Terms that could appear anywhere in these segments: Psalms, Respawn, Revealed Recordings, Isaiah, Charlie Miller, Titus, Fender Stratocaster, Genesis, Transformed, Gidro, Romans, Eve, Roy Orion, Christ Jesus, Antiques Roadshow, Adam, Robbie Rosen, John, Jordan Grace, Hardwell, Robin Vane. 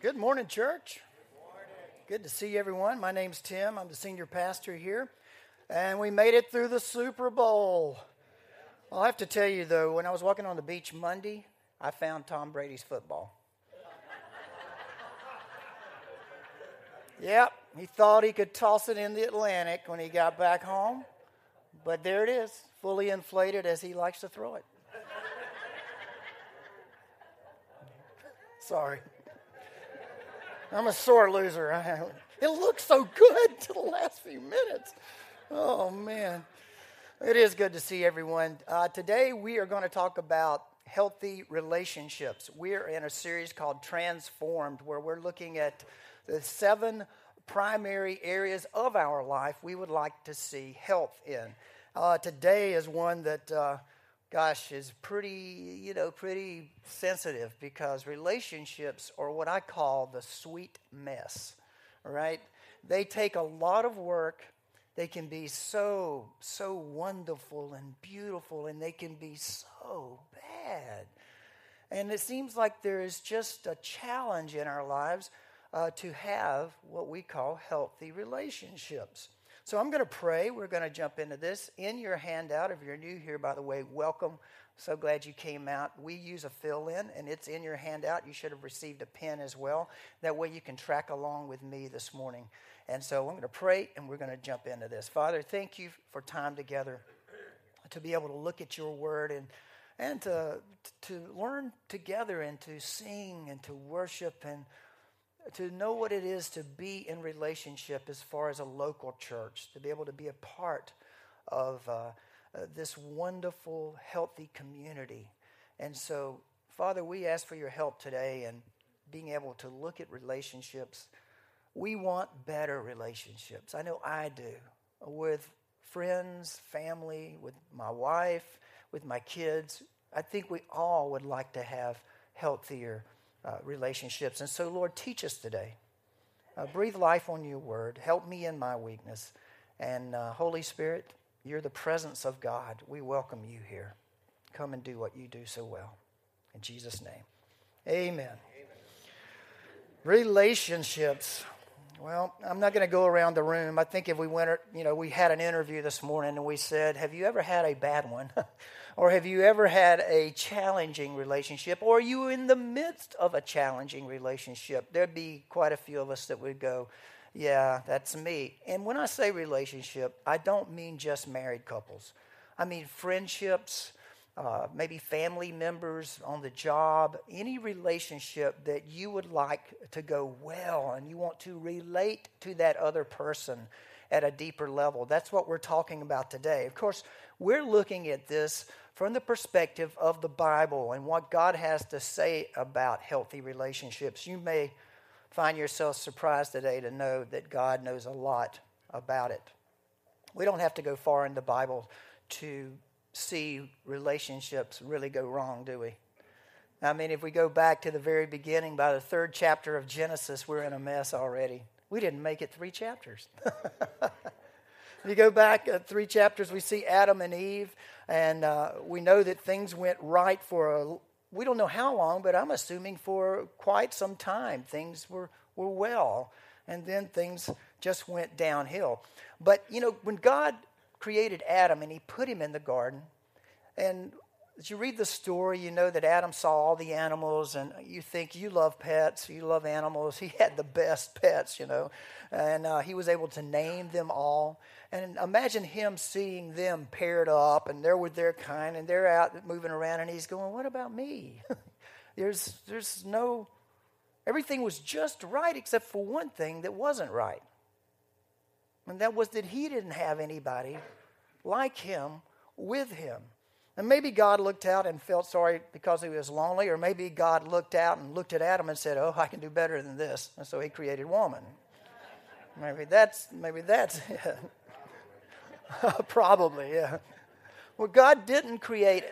Good morning, church. Good morning. Good to see everyone. My name's Tim. I'm the senior pastor here, and we made it through the Super Bowl. I'll have to tell you, though, when I was walking on the beach Monday, I found Tom Brady's football. Yep, he thought he could toss it in the Atlantic when he got back home, but there it is, fully inflated as he likes to throw it. Sorry. I'm a sore loser. It looked so good to the last few minutes. Oh, man. It is good to see everyone. Today we are going to talk about healthy relationships. We're in a series called Transformed, where we're looking at the 7 primary areas of our life we would like to see health in. Today is one that, is pretty sensitive, because relationships are what I call the sweet mess, all right? They take a lot of work. They can be so, so wonderful and beautiful, and they can be so bad. And it seems like there is just a challenge in our lives to have what we call healthy relationships. So I'm going to pray. We're going to jump into this. In your handout, if you're new here, by the way, welcome. So glad you came out. We use a fill-in, and it's in your handout. You should have received a pen as well. That way you can track along with me this morning. And so I'm going to pray, and we're going to jump into this. Father, thank you for time together to be able to look at your word and to learn together and to sing and to worship and to know what it is to be in relationship as far as a local church, to be able to be a part of this wonderful, healthy community. And so, Father, we ask for your help today in being able to look at relationships. We want better relationships. I know I do, with friends, family, with my wife, with my kids. I think we all would like to have healthier relationships. And so, Lord, teach us today. Breathe life on your word. Help me in my weakness. And Holy Spirit, you're the presence of God. We welcome you here. Come and do what you do so well. In Jesus' name, amen. Amen. Relationships. Well, I'm not going to go around the room. I think if we went, we had an interview this morning and we said, have you ever had a bad one? Or have you ever had a challenging relationship? Or are you in the midst of a challenging relationship? There'd be quite a few of us that would go, yeah, that's me. And when I say relationship, I don't mean just married couples. I mean friendships, maybe family members, on the job, any relationship that you would like to go well and you want to relate to that other person at a deeper level. That's what we're talking about today. Of course, we're looking at this from the perspective of the Bible and what God has to say about healthy relationships. You may find yourself surprised today to know that God knows a lot about it. We don't have to go far in the Bible to see relationships really go wrong, do we? I mean, if we go back to the very beginning, by the 3rd chapter of Genesis, we're in a mess already. We didn't make it 3 chapters. You go back 3 chapters, we see Adam and Eve, and we know that things went right for we don't know how long, but I'm assuming for quite some time. Things were well, and then things just went downhill. But, when God created Adam and he put him in the garden, and as you read the story, you know that Adam saw all the animals, and you think you love pets, you love animals. He had the best pets, and he was able to name them all. And imagine him seeing them paired up, and they're with their kind, and they're out moving around, and he's going, what about me? There's no, everything was just right except for one thing that wasn't right. And that was that he didn't have anybody like him with him. And maybe God looked out and felt sorry because he was lonely, or maybe God looked out and looked at Adam and said, oh, I can do better than this. And so he created woman. Maybe that's it. Probably, yeah. Well, God didn't create,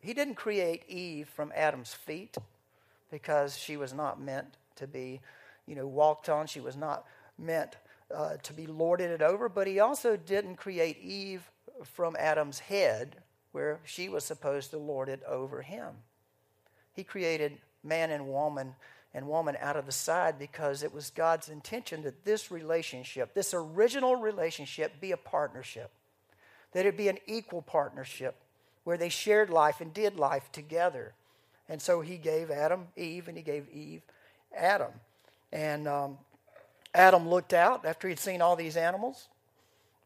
he didn't create Eve from Adam's feet because she was not meant to be, walked on. She was not meant to be lorded it over, but he also didn't create Eve from Adam's head, where she was supposed to lord it over him. He created man and woman out of the side because it was God's intention that this relationship, this original relationship, be a partnership, that it be an equal partnership where they shared life and did life together. And so he gave Adam Eve, and he gave Eve Adam. And Adam looked out after he'd seen all these animals,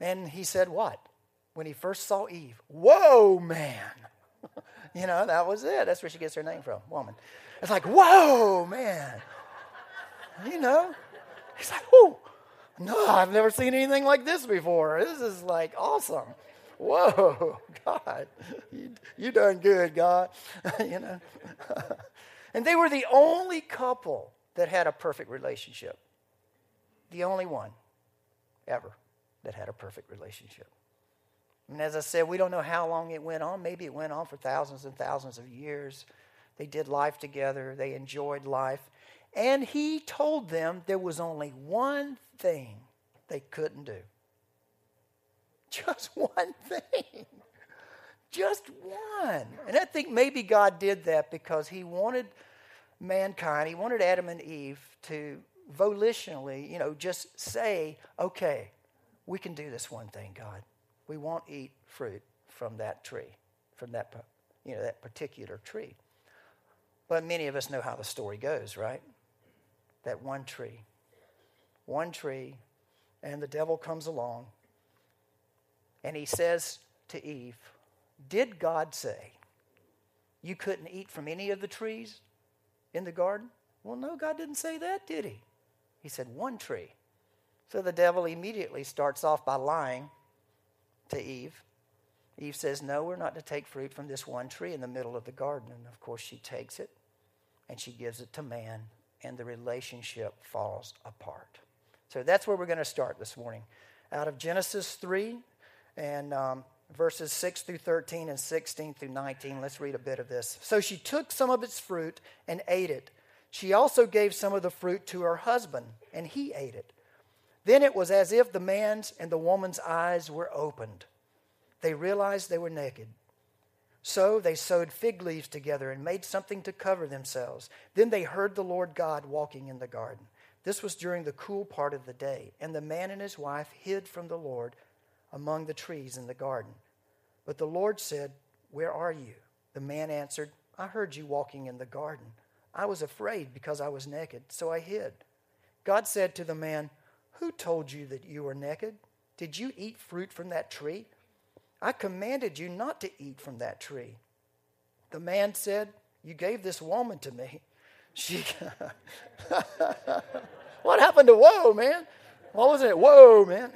and he said what? When he first saw Eve, whoa, man. That was it. That's where she gets her name from, woman. It's like, whoa, man. He's like, oh, no, I've never seen anything like this before. This is like awesome. Whoa, God, you done good, God. And they were the only couple that had a perfect relationship. The only one ever that had a perfect relationship. And as I said, we don't know how long it went on. Maybe it went on for thousands and thousands of years. They did life together. They enjoyed life. And he told them there was only one thing they couldn't do. Just one thing. Just one. And I think maybe God did that because he wanted mankind, he wanted Adam and Eve to volitionally, just say, okay, we can do this one thing, God. We won't eat fruit from that tree, from that, that particular tree. But many of us know how the story goes, right? That one tree, and the devil comes along, and he says to Eve, did God say you couldn't eat from any of the trees in the garden? Well, no, God didn't say that, did he? He said one tree. So the devil immediately starts off by lying to Eve. Eve says, no, we're not to take fruit from this one tree in the middle of the garden. And of course she takes it and she gives it to man, and the relationship falls apart. So that's where we're going to start this morning. Out of Genesis 3 and verses 6 through 13 and 16 through 19. Let's read a bit of this. So she took some of its fruit and ate it. She also gave some of the fruit to her husband, and he ate it. Then it was as if the man's and the woman's eyes were opened. They realized they were naked. So they sewed fig leaves together and made something to cover themselves. Then they heard the Lord God walking in the garden. This was during the cool part of the day, and the man and his wife hid from the Lord among the trees in the garden. But the Lord said, where are you? The man answered, I heard you walking in the garden. I was afraid because I was naked, so I hid. God said to the man, who told you that you were naked? Did you eat fruit from that tree? I commanded you not to eat from that tree. The man said, you gave this woman to me. She what happened to whoa, man? Why wasn't it whoa, man?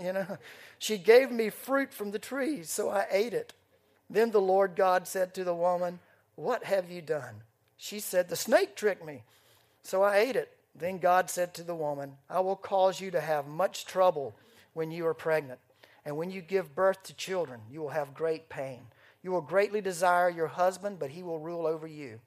She gave me fruit from the tree, so I ate it. Then the Lord God said to the woman, what have you done? She said, the snake tricked me, so I ate it. Then God said to the woman, I will cause you to have much trouble when you are pregnant, and when you give birth to children, you will have great pain. You will greatly desire your husband, but he will rule over you.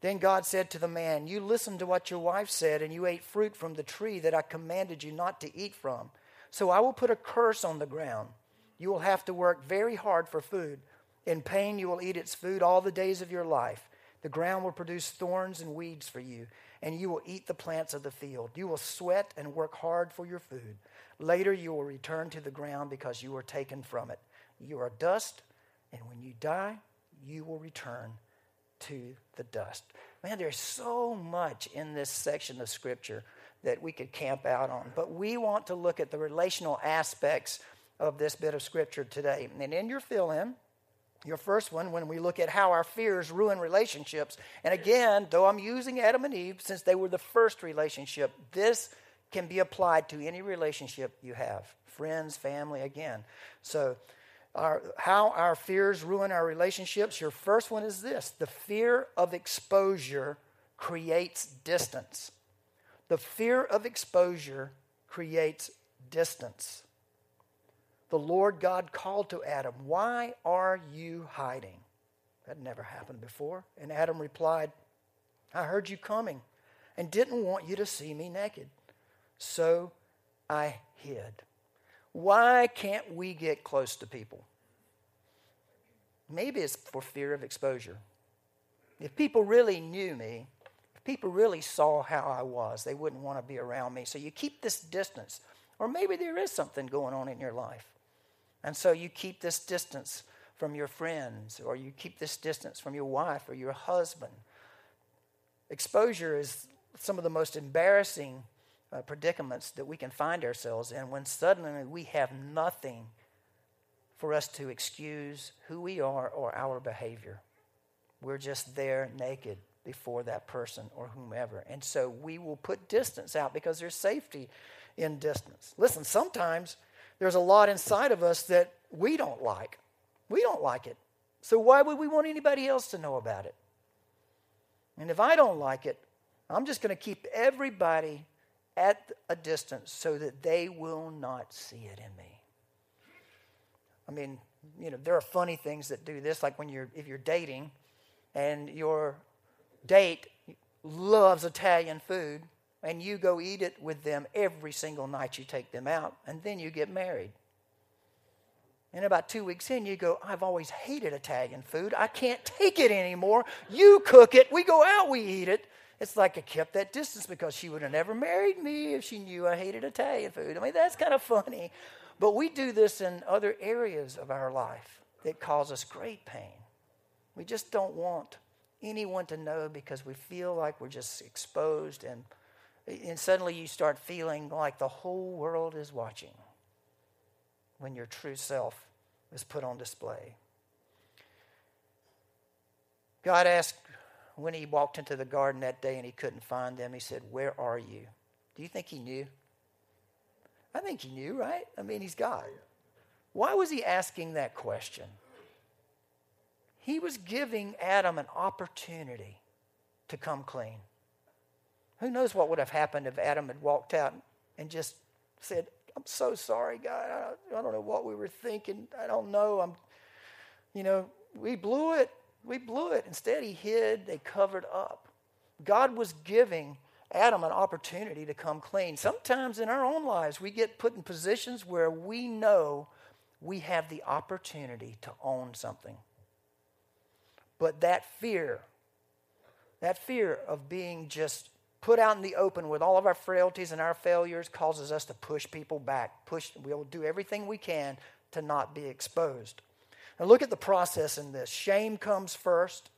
Then God said to the man, you listened to what your wife said, and you ate fruit from the tree that I commanded you not to eat from. So I will put a curse on the ground. You will have to work very hard for food. In pain you will eat its food all the days of your life. The ground will produce thorns and weeds for you, and you will eat the plants of the field. You will sweat and work hard for your food. Later you will return to the ground because you were taken from it. You are dust, and when you die, you will return to the dust. Man, there's so much in this section of Scripture that we could camp out on, but we want to look at the relational aspects of this bit of Scripture today. And in your fill-in, your first one, when we look at how our fears ruin relationships. And again, though I'm using Adam and Eve since they were the first relationship, this can be applied to any relationship you have. Friends, family, again. So how our fears ruin our relationships. Your first one is this: the fear of exposure creates distance. The fear of exposure creates distance. The Lord God called to Adam, "Why are you hiding?" That never happened before. And Adam replied, "I heard you coming and didn't want you to see me naked, so I hid." Why can't we get close to people? Maybe it's for fear of exposure. If people really knew me, if people really saw how I was, they wouldn't want to be around me. So you keep this distance. Or maybe there is something going on in your life, and so you keep this distance from your friends, or you keep this distance from your wife or your husband. Exposure is some of the most embarrassing predicaments that we can find ourselves in, when suddenly we have nothing for us to excuse who we are or our behavior. We're just there naked before that person or whomever. And so we will put distance out because there's safety in distance. Listen, sometimes there's a lot inside of us that we don't like. We don't like it. So why would we want anybody else to know about it? And if I don't like it, I'm just going to keep everybody at a distance so that they will not see it in me. I mean, you know, there are funny things that do this, like if you're dating and your date loves Italian food and you go eat it with them every single night you take them out, and then you get married. And about 2 weeks in, you go, "I've always hated Italian food. I can't take it anymore. You cook it. We go out, we eat it." It's like I kept that distance because she would have never married me if she knew I hated Italian food. I mean, that's kind of funny. But we do this in other areas of our life that cause us great pain. We just don't want anyone to know because we feel like we're just exposed, and suddenly you start feeling like the whole world is watching when your true self is put on display. God asked, when he walked into the garden that day and he couldn't find them, he said, "Where are you?" Do you think he knew? I think he knew, right? I mean, he's God. Why was he asking that question? He was giving Adam an opportunity to come clean. Who knows what would have happened if Adam had walked out and just said, "I'm so sorry, God. I don't know what we were thinking. I don't know. We blew it. We blew it." Instead, he hid. They covered up. God was giving Adam an opportunity to come clean. Sometimes in our own lives, we get put in positions where we know we have the opportunity to own something. But that fear of being just put out in the open with all of our frailties and our failures causes us to push people back. We'll do everything we can to not be exposed. Now look at the process in this. Shame comes first.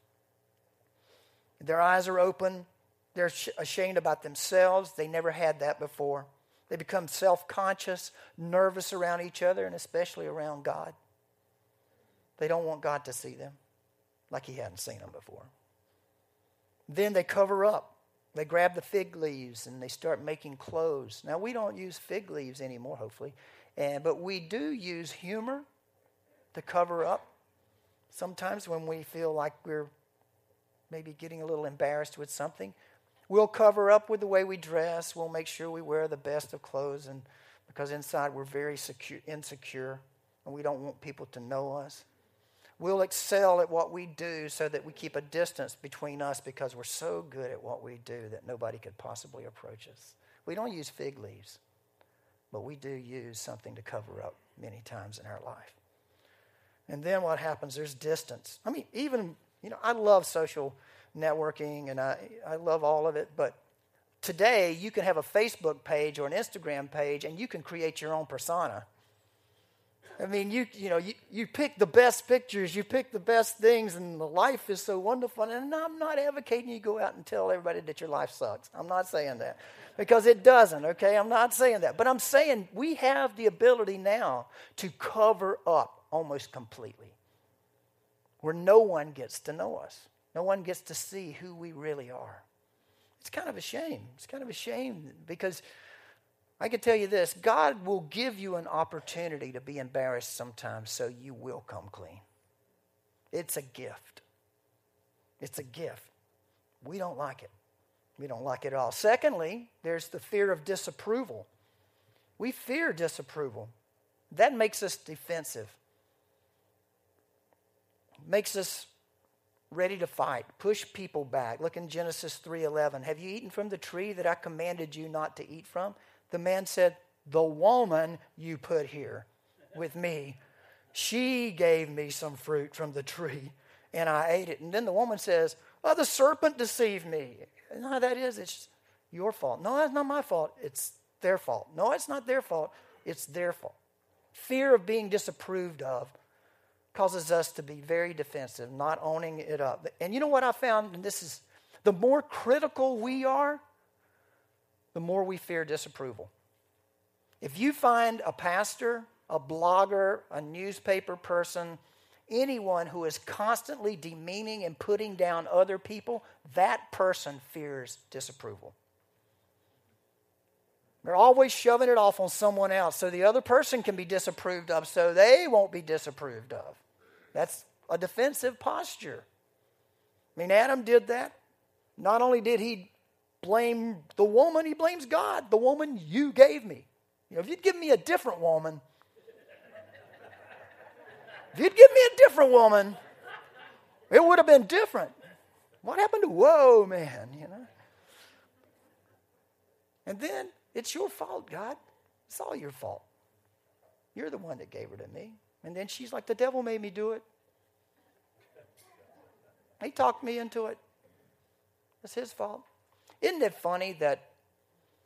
Their eyes are open. They're ashamed about themselves. They never had that before. They become self-conscious, nervous around each other, and especially around God. They don't want God to see them, like he hadn't seen them before. Then they cover up. They grab the fig leaves and they start making clothes. Now, we don't use fig leaves anymore, hopefully, but we do use humor to cover up. Sometimes when we feel like we're maybe getting a little embarrassed with something, we'll cover up with the way we dress. We'll make sure we wear the best of clothes, and because inside we're very insecure and we don't want people to know us. We'll excel at what we do so that we keep a distance between us because we're so good at what we do that nobody could possibly approach us. We don't use fig leaves, but we do use something to cover up many times in our life. And then what happens? There's distance. I mean, even, I love social networking and I love all of it, but today you can have a Facebook page or an Instagram page and you can create your own persona. I mean, you pick the best pictures, you pick the best things, and the life is so wonderful. And I'm not advocating you go out and tell everybody that your life sucks. I'm not saying that, because it doesn't, okay? I'm not saying that. But I'm saying we have the ability now to cover up almost completely, where no one gets to know us. No one gets to see who we really are. It's kind of a shame. Because I can tell you this, God will give you an opportunity to be embarrassed sometimes so you will come clean. It's a gift. It's a gift. We don't like it. We don't like it at all. Secondly, there's the fear of disapproval. We fear disapproval. That makes us defensive. Makes us ready to fight. Push people back. Look in Genesis 3:11. Have you eaten from the tree that I commanded you not to eat from? The man said, the woman you put here with me, she gave me some fruit from the tree, and I ate it. And then the woman says, oh, the serpent deceived me. No, that is, it's your fault. No, it's not my fault. It's their fault. No, it's not their fault. It's their fault. Fear of being disapproved of causes us to be very defensive, not owning it up. And you know what I found? And this is, the more critical we are, the more we fear disapproval. If you find a pastor, a blogger, a newspaper person, anyone who is constantly demeaning and putting down other people, that person fears disapproval. They're always shoving it off on someone else so the other person can be disapproved of so they won't be disapproved of. That's a defensive posture. I mean, Adam did that. Not only did he blame the woman, he blames God, the woman you gave me. You know, if you'd given me a different woman, it would have been different. What happened to, whoa, man, you know? And then, it's your fault, God. It's all your fault. You're the one that gave her to me. And then she's like, the devil made me do it. He talked me into it. It's his fault. Isn't it funny that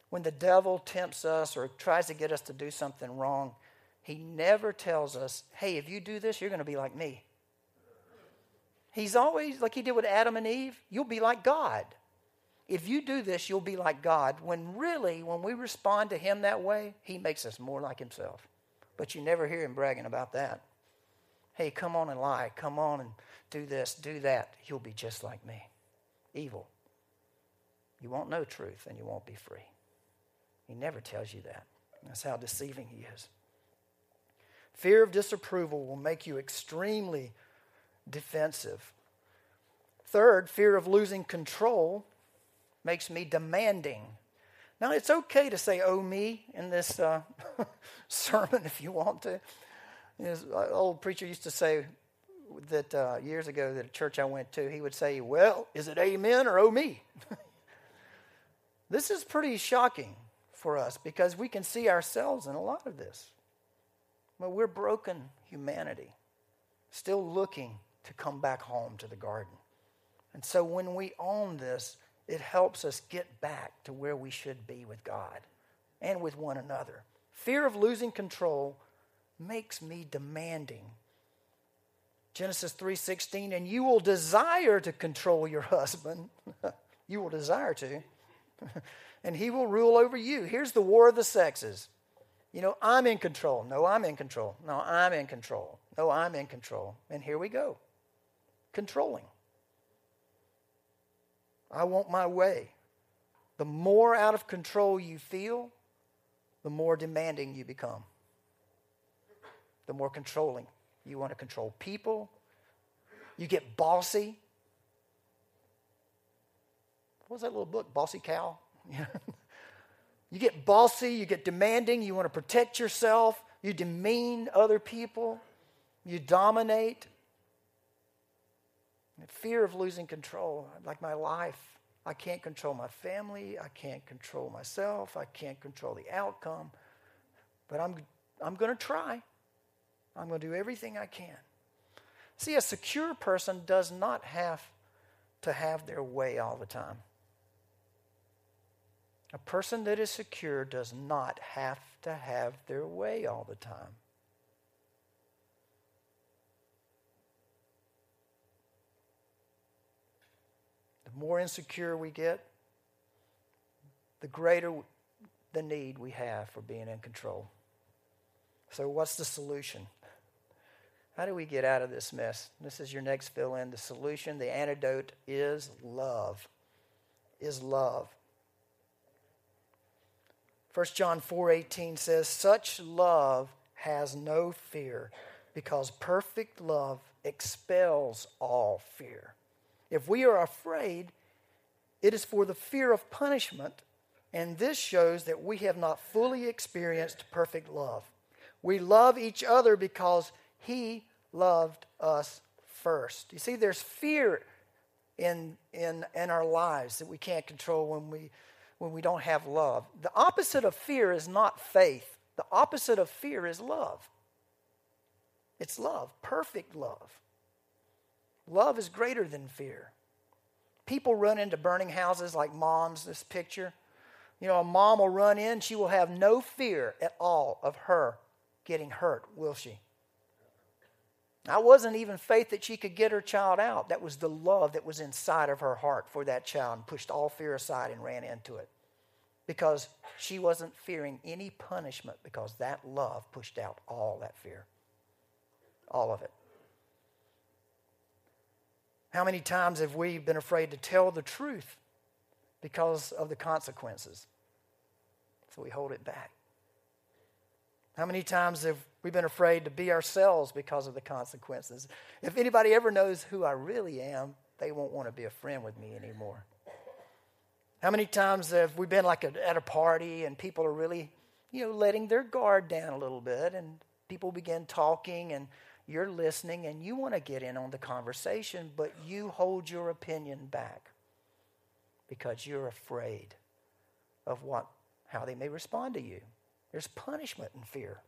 when the devil tempts us or tries to get us to do something wrong, he never tells us, hey, if you do this, you're going to be like me. He's always, like he did with Adam and Eve, you'll be like God. If you do this, you'll be like God. When really, when we respond to him that way, he makes us more like himself. But you never hear him bragging about that. Hey, come on and lie. Come on and do this, do that. You'll be just like me. Evil. You won't know truth and you won't be free. He never tells you that. That's how deceiving he is. Fear of disapproval will make you extremely defensive. Third, fear of losing control makes me demanding. Now, it's okay to say, oh, me, in this sermon if you want to. An old preacher used to say that years ago that a church I went to, he would say, well, is it amen or oh, me? This is pretty shocking for us because we can see ourselves in a lot of this. But we're broken humanity, still looking to come back home to the garden. And so when we own this, it helps us get back to where we should be with God and with one another. Fear of losing control makes me demanding. Genesis 3:16, and you will desire to control your husband. You will desire to. And he will rule over you. Here's the war of the sexes. You know, I'm in control. No, I'm in control. No, I'm in control. No, I'm in control. And here we go. Controlling. I want my way. The more out of control you feel, the more demanding you become. The more controlling. You want to control people. You get bossy. What was that little book? Bossy Cow? You get bossy. You get demanding. You want to protect yourself. You demean other people. You dominate. Fear of losing control, like my life. I can't control my family. I can't control myself. I can't control the outcome. But I'm going to try. I'm going to do everything I can. See, a secure person does not have to have their way all the time. A person that is secure does not have to have their way all the time. More insecure we get, the greater the need we have for being in control. So what's the solution? How do we get out of this mess? This is your next fill-in. The solution, the antidote is love. 1 John 4:18 says, "Such love has no fear, because perfect love expels all fear." If we are afraid, it is for the fear of punishment, and this shows that we have not fully experienced perfect love. We love each other because He loved us first. You see, there's fear in our lives that we can't control when we don't have love. The opposite of fear is not faith. The opposite of fear is love. It's love, perfect love. Love is greater than fear. People run into burning houses like moms, this picture. You know, a mom will run in, she will have no fear at all of her getting hurt, will she? That wasn't even faith that she could get her child out. That was the love that was inside of her heart for that child and pushed all fear aside and ran into it because she wasn't fearing any punishment because that love pushed out all that fear, all of it. How many times have we been afraid to tell the truth because of the consequences? So we hold it back. How many times have we been afraid to be ourselves because of the consequences? If anybody ever knows who I really am, they won't want to be a friend with me anymore. How many times have we been like at a party and people are really, letting their guard down a little bit and people begin talking and you're listening and you want to get in on the conversation, but you hold your opinion back because you're afraid of how they may respond to you. There's punishment in fear.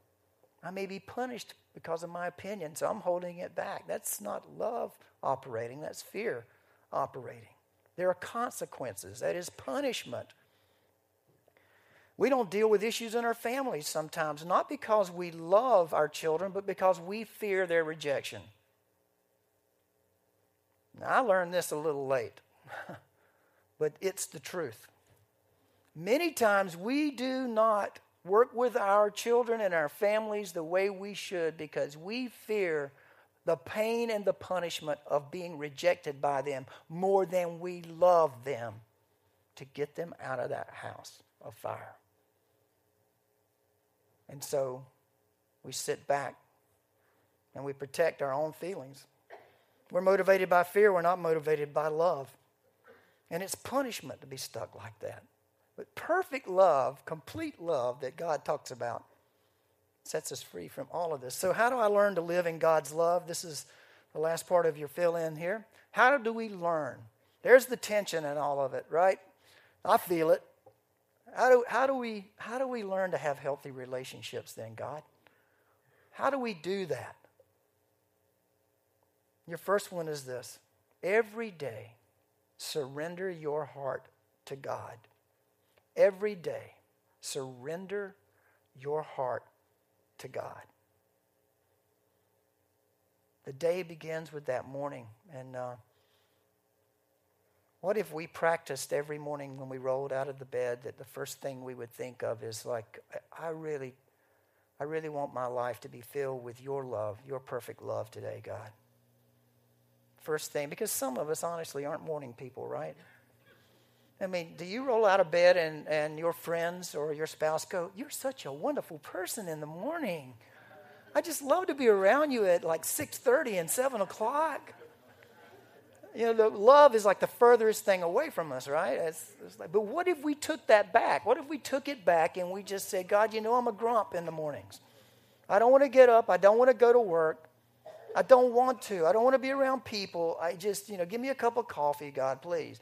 I may be punished because of my opinion, so I'm holding it back. That's not love operating. That's fear operating. There are consequences. That is punishment. We don't deal with issues in our families sometimes, not because we love our children, but because we fear their rejection. Now, I learned this a little late, but it's the truth. Many times we do not work with our children and our families the way we should because we fear the pain and the punishment of being rejected by them more than we love them to get them out of that house of fire. And so we sit back and we protect our own feelings. We're motivated by fear. We're not motivated by love. And it's punishment to be stuck like that. But perfect love, complete love that God talks about sets us free from all of this. So how do I learn to live in God's love? This is the last part of your fill-in here. How do we learn? There's the tension in all of it, right? I feel it. How do we learn to have healthy relationships then, God? How do we do that? Your first one is this. Every day, surrender your heart to God. Every day, surrender your heart to God. The day begins with that morning. And what if we practiced every morning when we rolled out of the bed that the first thing we would think of is like, I really want my life to be filled with your love, your perfect love today, God. First thing, because some of us honestly aren't morning people, right? I mean, do you roll out of bed and your friends or your spouse go, "You're such a wonderful person in the morning. I just love to be around you at like 6:30 and 7 o'clock. The love is like the furthest thing away from us, right? It's like, but what if we took that back? What if we took it back and we just said, "God, I'm a grump in the mornings. I don't want to get up. I don't want to go to work. I don't want to. I don't want to be around people. I just, give me a cup of coffee, God, please."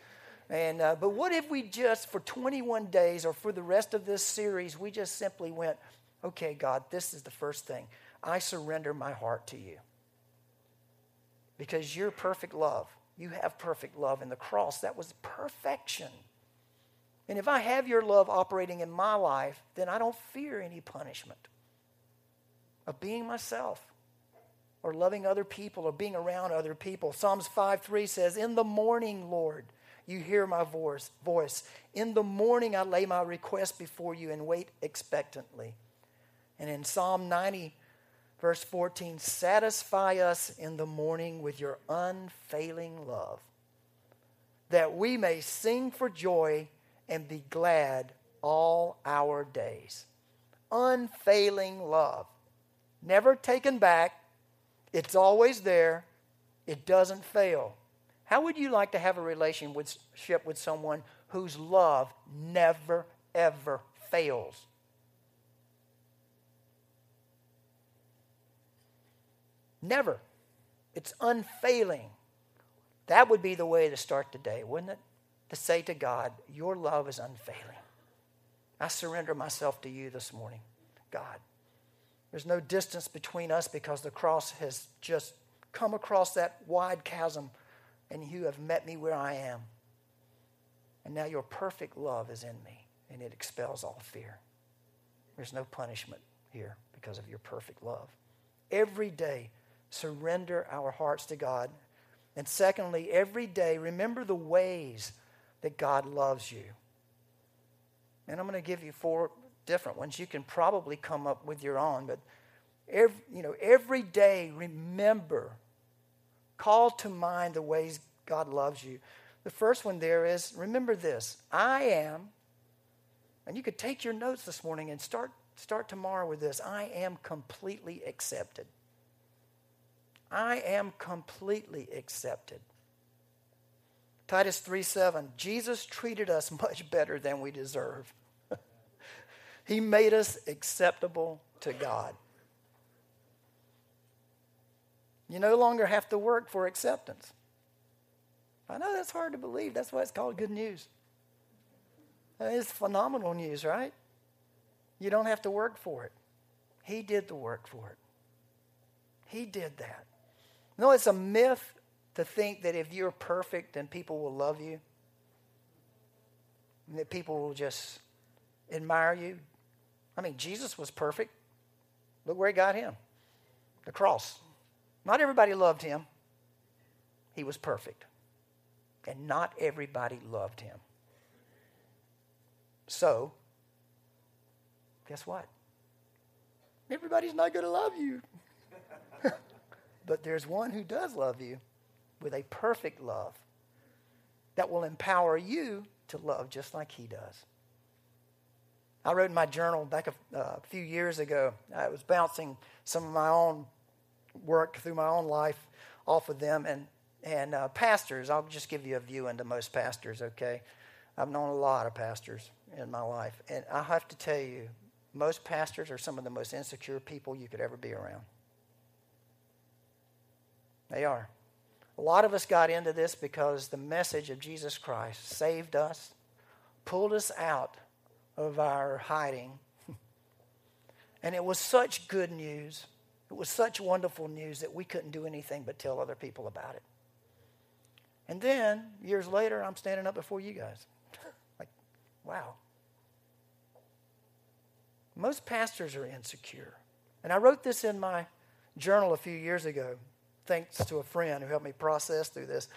And but what if we just for 21 days or for the rest of this series, we just simply went, "Okay, God, this is the first thing. I surrender my heart to you because you're perfect love. You have perfect love in the cross. That was perfection. And if I have your love operating in my life, then I don't fear any punishment of being myself or loving other people or being around other people." Psalms 5:3 says, "In the morning, Lord, you hear my voice. In the morning I lay my request before you and wait expectantly." And in Psalm 90, verse 14, "Satisfy us in the morning with your unfailing love, that we may sing for joy and be glad all our days. Unfailing love. Never taken back. It's always there. It doesn't fail. How would you like to have a relationship with someone whose love never, ever fails? Never. It's unfailing. That would be the way to start the day, wouldn't it? To say to God, your love is unfailing. I surrender myself to you this morning, God. There's no distance between us because the cross has just come across that wide chasm, and you have met me where I am. And now your perfect love is in me, and it expels all fear. There's no punishment here because of your perfect love. Every day, surrender our hearts to God. And secondly, every day, remember the ways that God loves you. And I'm going to give you 4 different ones. You can probably come up with your own, but every day, remember, call to mind the ways God loves you. The first one there is, remember this, I am, and you could take your notes this morning and start tomorrow with this, I am completely accepted. I am completely accepted. Titus 3:7, Jesus treated us much better than we deserve. He made us acceptable to God. You no longer have to work for acceptance. I know that's hard to believe. That's why it's called good news. It's phenomenal news, right? You don't have to work for it. He did the work for it. He did that. No, it's a myth to think that if you're perfect, then people will love you. And that people will just admire you. I mean, Jesus was perfect. Look where he got him. The cross. Not everybody loved him. He was perfect. And not everybody loved him. So, guess what? Everybody's not going to love you. But there's one who does love you with a perfect love that will empower you to love just like he does. I wrote in my journal back a few years ago, I was bouncing some of my own work through my own life off of them, and pastors, I'll just give you a view into most pastors, okay? I've known a lot of pastors in my life, and I have to tell you, most pastors are some of the most insecure people you could ever be around. They are. A lot of us got into this because the message of Jesus Christ saved us, pulled us out of our hiding, and it was such good news. It was such wonderful news that we couldn't do anything but tell other people about it. And then, years later, I'm standing up before you guys. Like, wow. Most pastors are insecure. And I wrote this in my journal a few years ago, thanks to a friend who helped me process through this.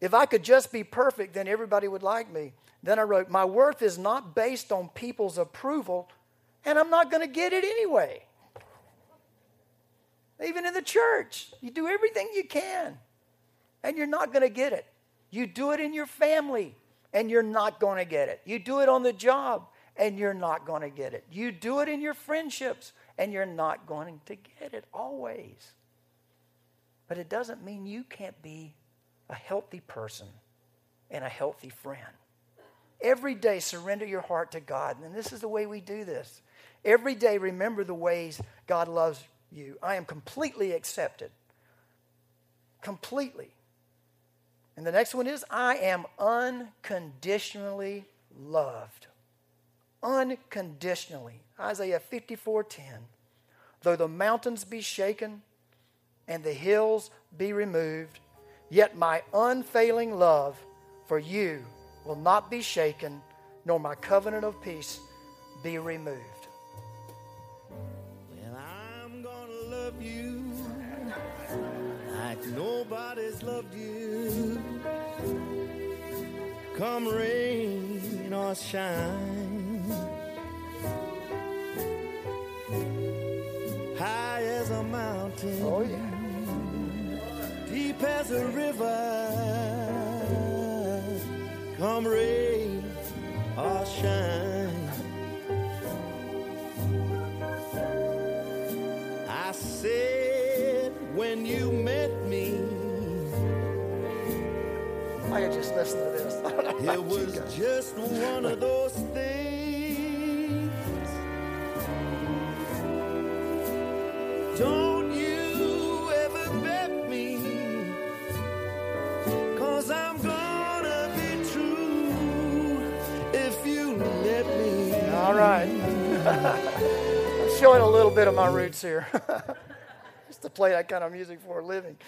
If I could just be perfect, then everybody would like me. Then I wrote, my worth is not based on people's approval, and I'm not going to get it anyway. Even in the church, you do everything you can, and you're not going to get it. You do it in your family, and you're not going to get it. You do it on the job, and you're not going to get it. You do it in your friendships, and you're not going to get it always. But it doesn't mean you can't be a healthy person and a healthy friend. Every day, surrender your heart to God, and this is the way we do this. Every day, remember the ways God loves you. I am completely accepted. Completely. And the next one is, I am unconditionally loved. Unconditionally. Isaiah 54:10. Though the mountains be shaken and the hills be removed, yet my unfailing love for you will not be shaken, nor my covenant of peace be removed. You like nobody's loved you. Come rain or shine, high as a mountain, oh, yeah, deep as a river. Come rain or shine. I said when you met me, I could just listen to this. It was just one of those things. Don't you ever bet me, 'cause I'm gonna be true if you let me. All right. I'm showing a little bit of my roots here. Just to play that kind of music for a living.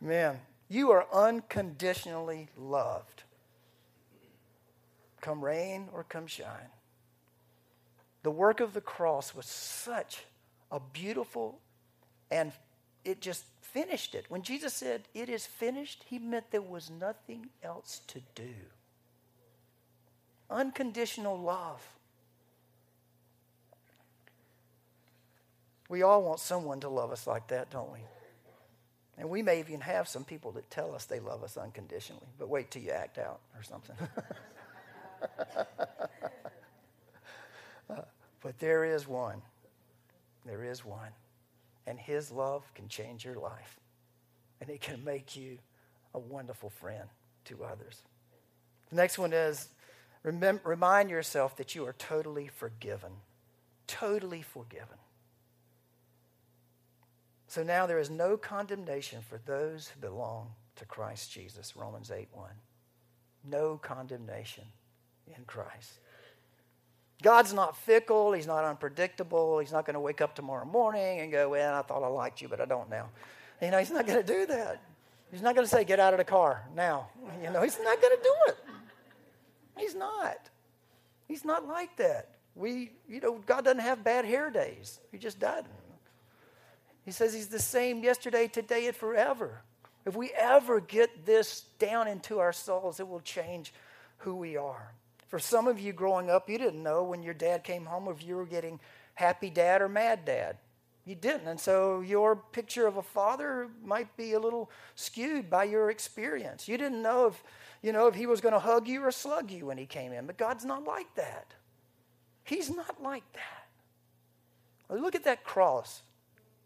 Man. You are unconditionally loved. Come rain or come shine. The work of the cross was such a beautiful, and it just finished it. When Jesus said, "It is finished," he meant there was nothing else to do. Unconditional love. We all want someone to love us like that, don't we? And we may even have some people that tell us they love us unconditionally, but wait till you act out or something. But there is one. There is one. And his love can change your life. And it can make you a wonderful friend to others. The next one is, remind yourself that you are totally forgiven. Totally forgiven. So now there is no condemnation for those who belong to Christ Jesus, Romans 8:1. No condemnation in Christ. God's not fickle. He's not unpredictable. He's not going to wake up tomorrow morning and go, "Well, I thought I liked you, but I don't now." You know, he's not going to do that. He's not going to say, "Get out of the car now." You know, he's not going to do it. He's not. He's not like that. God doesn't have bad hair days. He just doesn't. He says he's the same yesterday, today, and forever. If we ever get this down into our souls, it will change who we are. For some of you growing up, you didn't know when your dad came home if you were getting happy dad or mad dad. You didn't. And so your picture of a father might be a little skewed by your experience. You didn't know if he was going to hug you or slug you when he came in. But God's not like that. He's not like that. Look at that cross.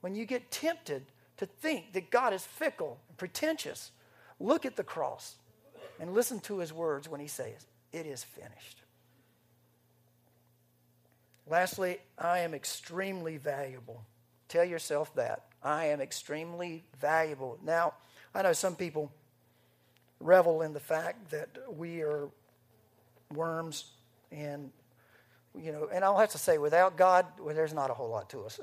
When you get tempted to think that God is fickle and pretentious, look at the cross and listen to his words when he says, "It is finished." Lastly, I am extremely valuable. Tell yourself that. I am extremely valuable. Now, I know some people revel in the fact that we are worms, and and I'll have to say, without God, there's not a whole lot to us.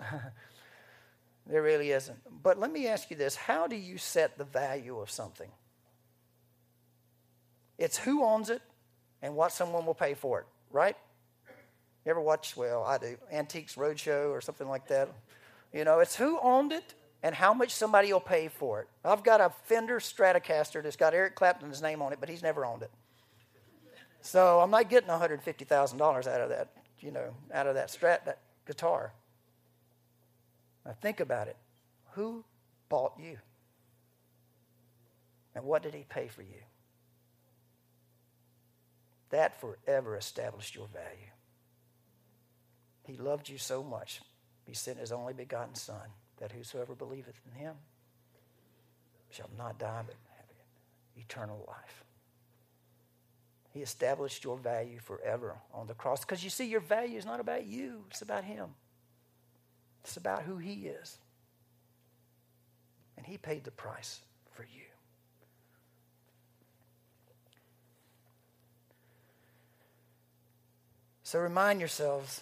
There really isn't. But let me ask you this. How do you set the value of something? It's who owns it and what someone will pay for it, right? You ever watch, I do, Antiques Roadshow or something like that? It's who owned it and how much somebody will pay for it. I've got a Fender Stratocaster that's got Eric Clapton's name on it, but he's never owned it. So I'm not getting $150,000 out of that Strat, that guitar. Now think about it. Who bought you? And what did he pay for you? That forever established your value. He loved you so much, he sent his only begotten Son, that whosoever believeth in him shall not die but have eternal life. He established your value forever on the cross. Because you see, your value is not about you, it's about him. It's about who he is. And he paid the price for you. So remind yourselves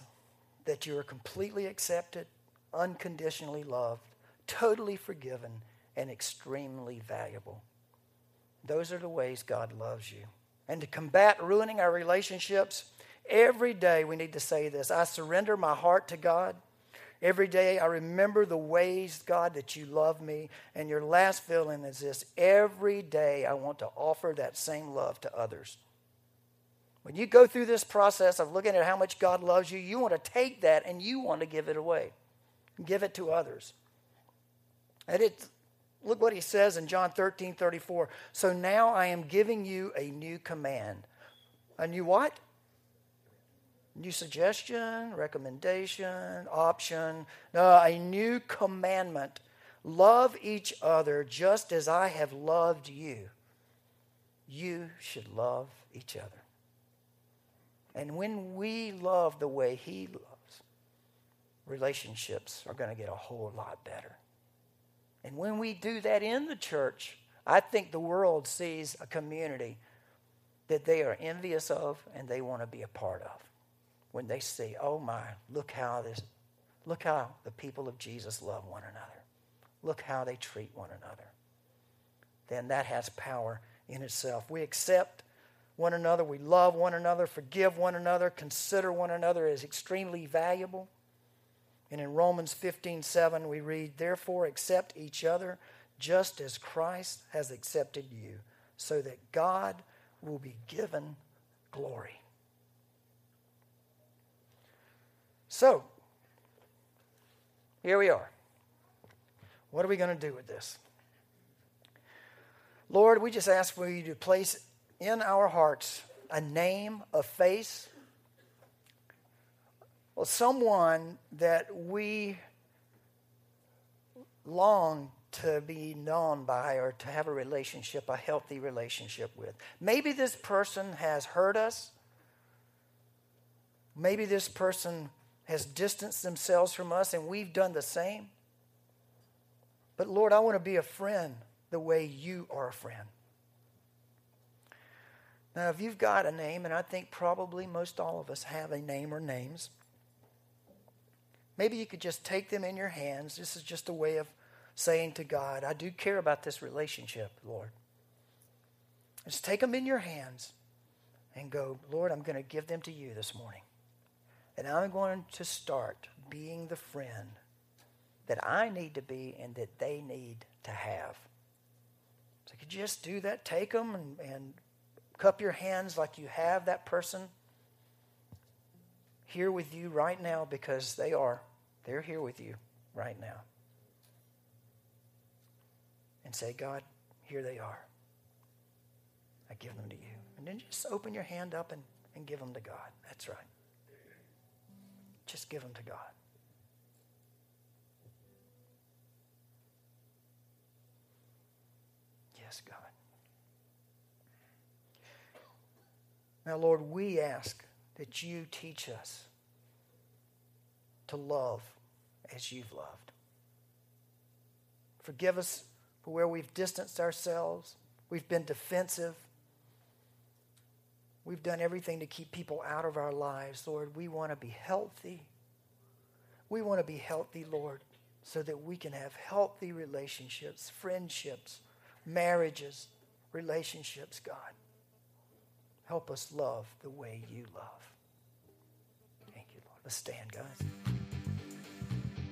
that you are completely accepted, unconditionally loved, totally forgiven, and extremely valuable. Those are the ways God loves you. And to combat ruining our relationships, every day we need to say this: I surrender my heart to God. Every day I remember the ways, God, that you love me. And your last feeling is this: every day I want to offer that same love to others. When you go through this process of looking at how much God loves you, you want to take that and you want to give it away. Give it to others. And look what he says in John 13:34. So now I am giving you a new command. A new what? New suggestion, recommendation, option. No, a new commandment. Love each other just as I have loved you. You should love each other. And when we love the way he loves, relationships are going to get a whole lot better. And when we do that in the church, I think the world sees a community that they are envious of and they want to be a part of. When they see, oh my, look how the people of Jesus love one another. Look how they treat one another. Then that has power in itself. We accept one another, we love one another, forgive one another, consider one another as extremely valuable. And in Romans 15:7 we read, therefore accept each other just as Christ has accepted you, so that God will be given glory. So, here we are. What are we going to do with this? Lord, we just ask for you to place in our hearts a name, a face, well, someone that we long to be known by or to have a relationship, a healthy relationship with. Maybe this person has hurt us. Maybe this person has distanced themselves from us and we've done the same. But Lord, I want to be a friend the way you are a friend. Now, if you've got a name, and I think probably most all of us have a name or names, maybe you could just take them in your hands. This is just a way of saying to God, I do care about this relationship, Lord. Just take them in your hands and go, Lord, I'm going to give them to you this morning. And I'm going to start being the friend that I need to be and that they need to have. So you could just do that. Take them and cup your hands like you have that person here with you right now, because they are. They're here with you right now. And say, God, here they are. I give them to you. And then just open your hand up and give them to God. That's right. Just give them to God. Yes, God. Now, Lord, we ask that you teach us to love as you've loved. Forgive us for where we've distanced ourselves, we've been defensive, we've done everything to keep people out of our lives. Lord, we want to be healthy. We want to be healthy, Lord, so that we can have healthy relationships, friendships, marriages, relationships, God. Help us love the way you love. Thank you, Lord. Let's stand, guys.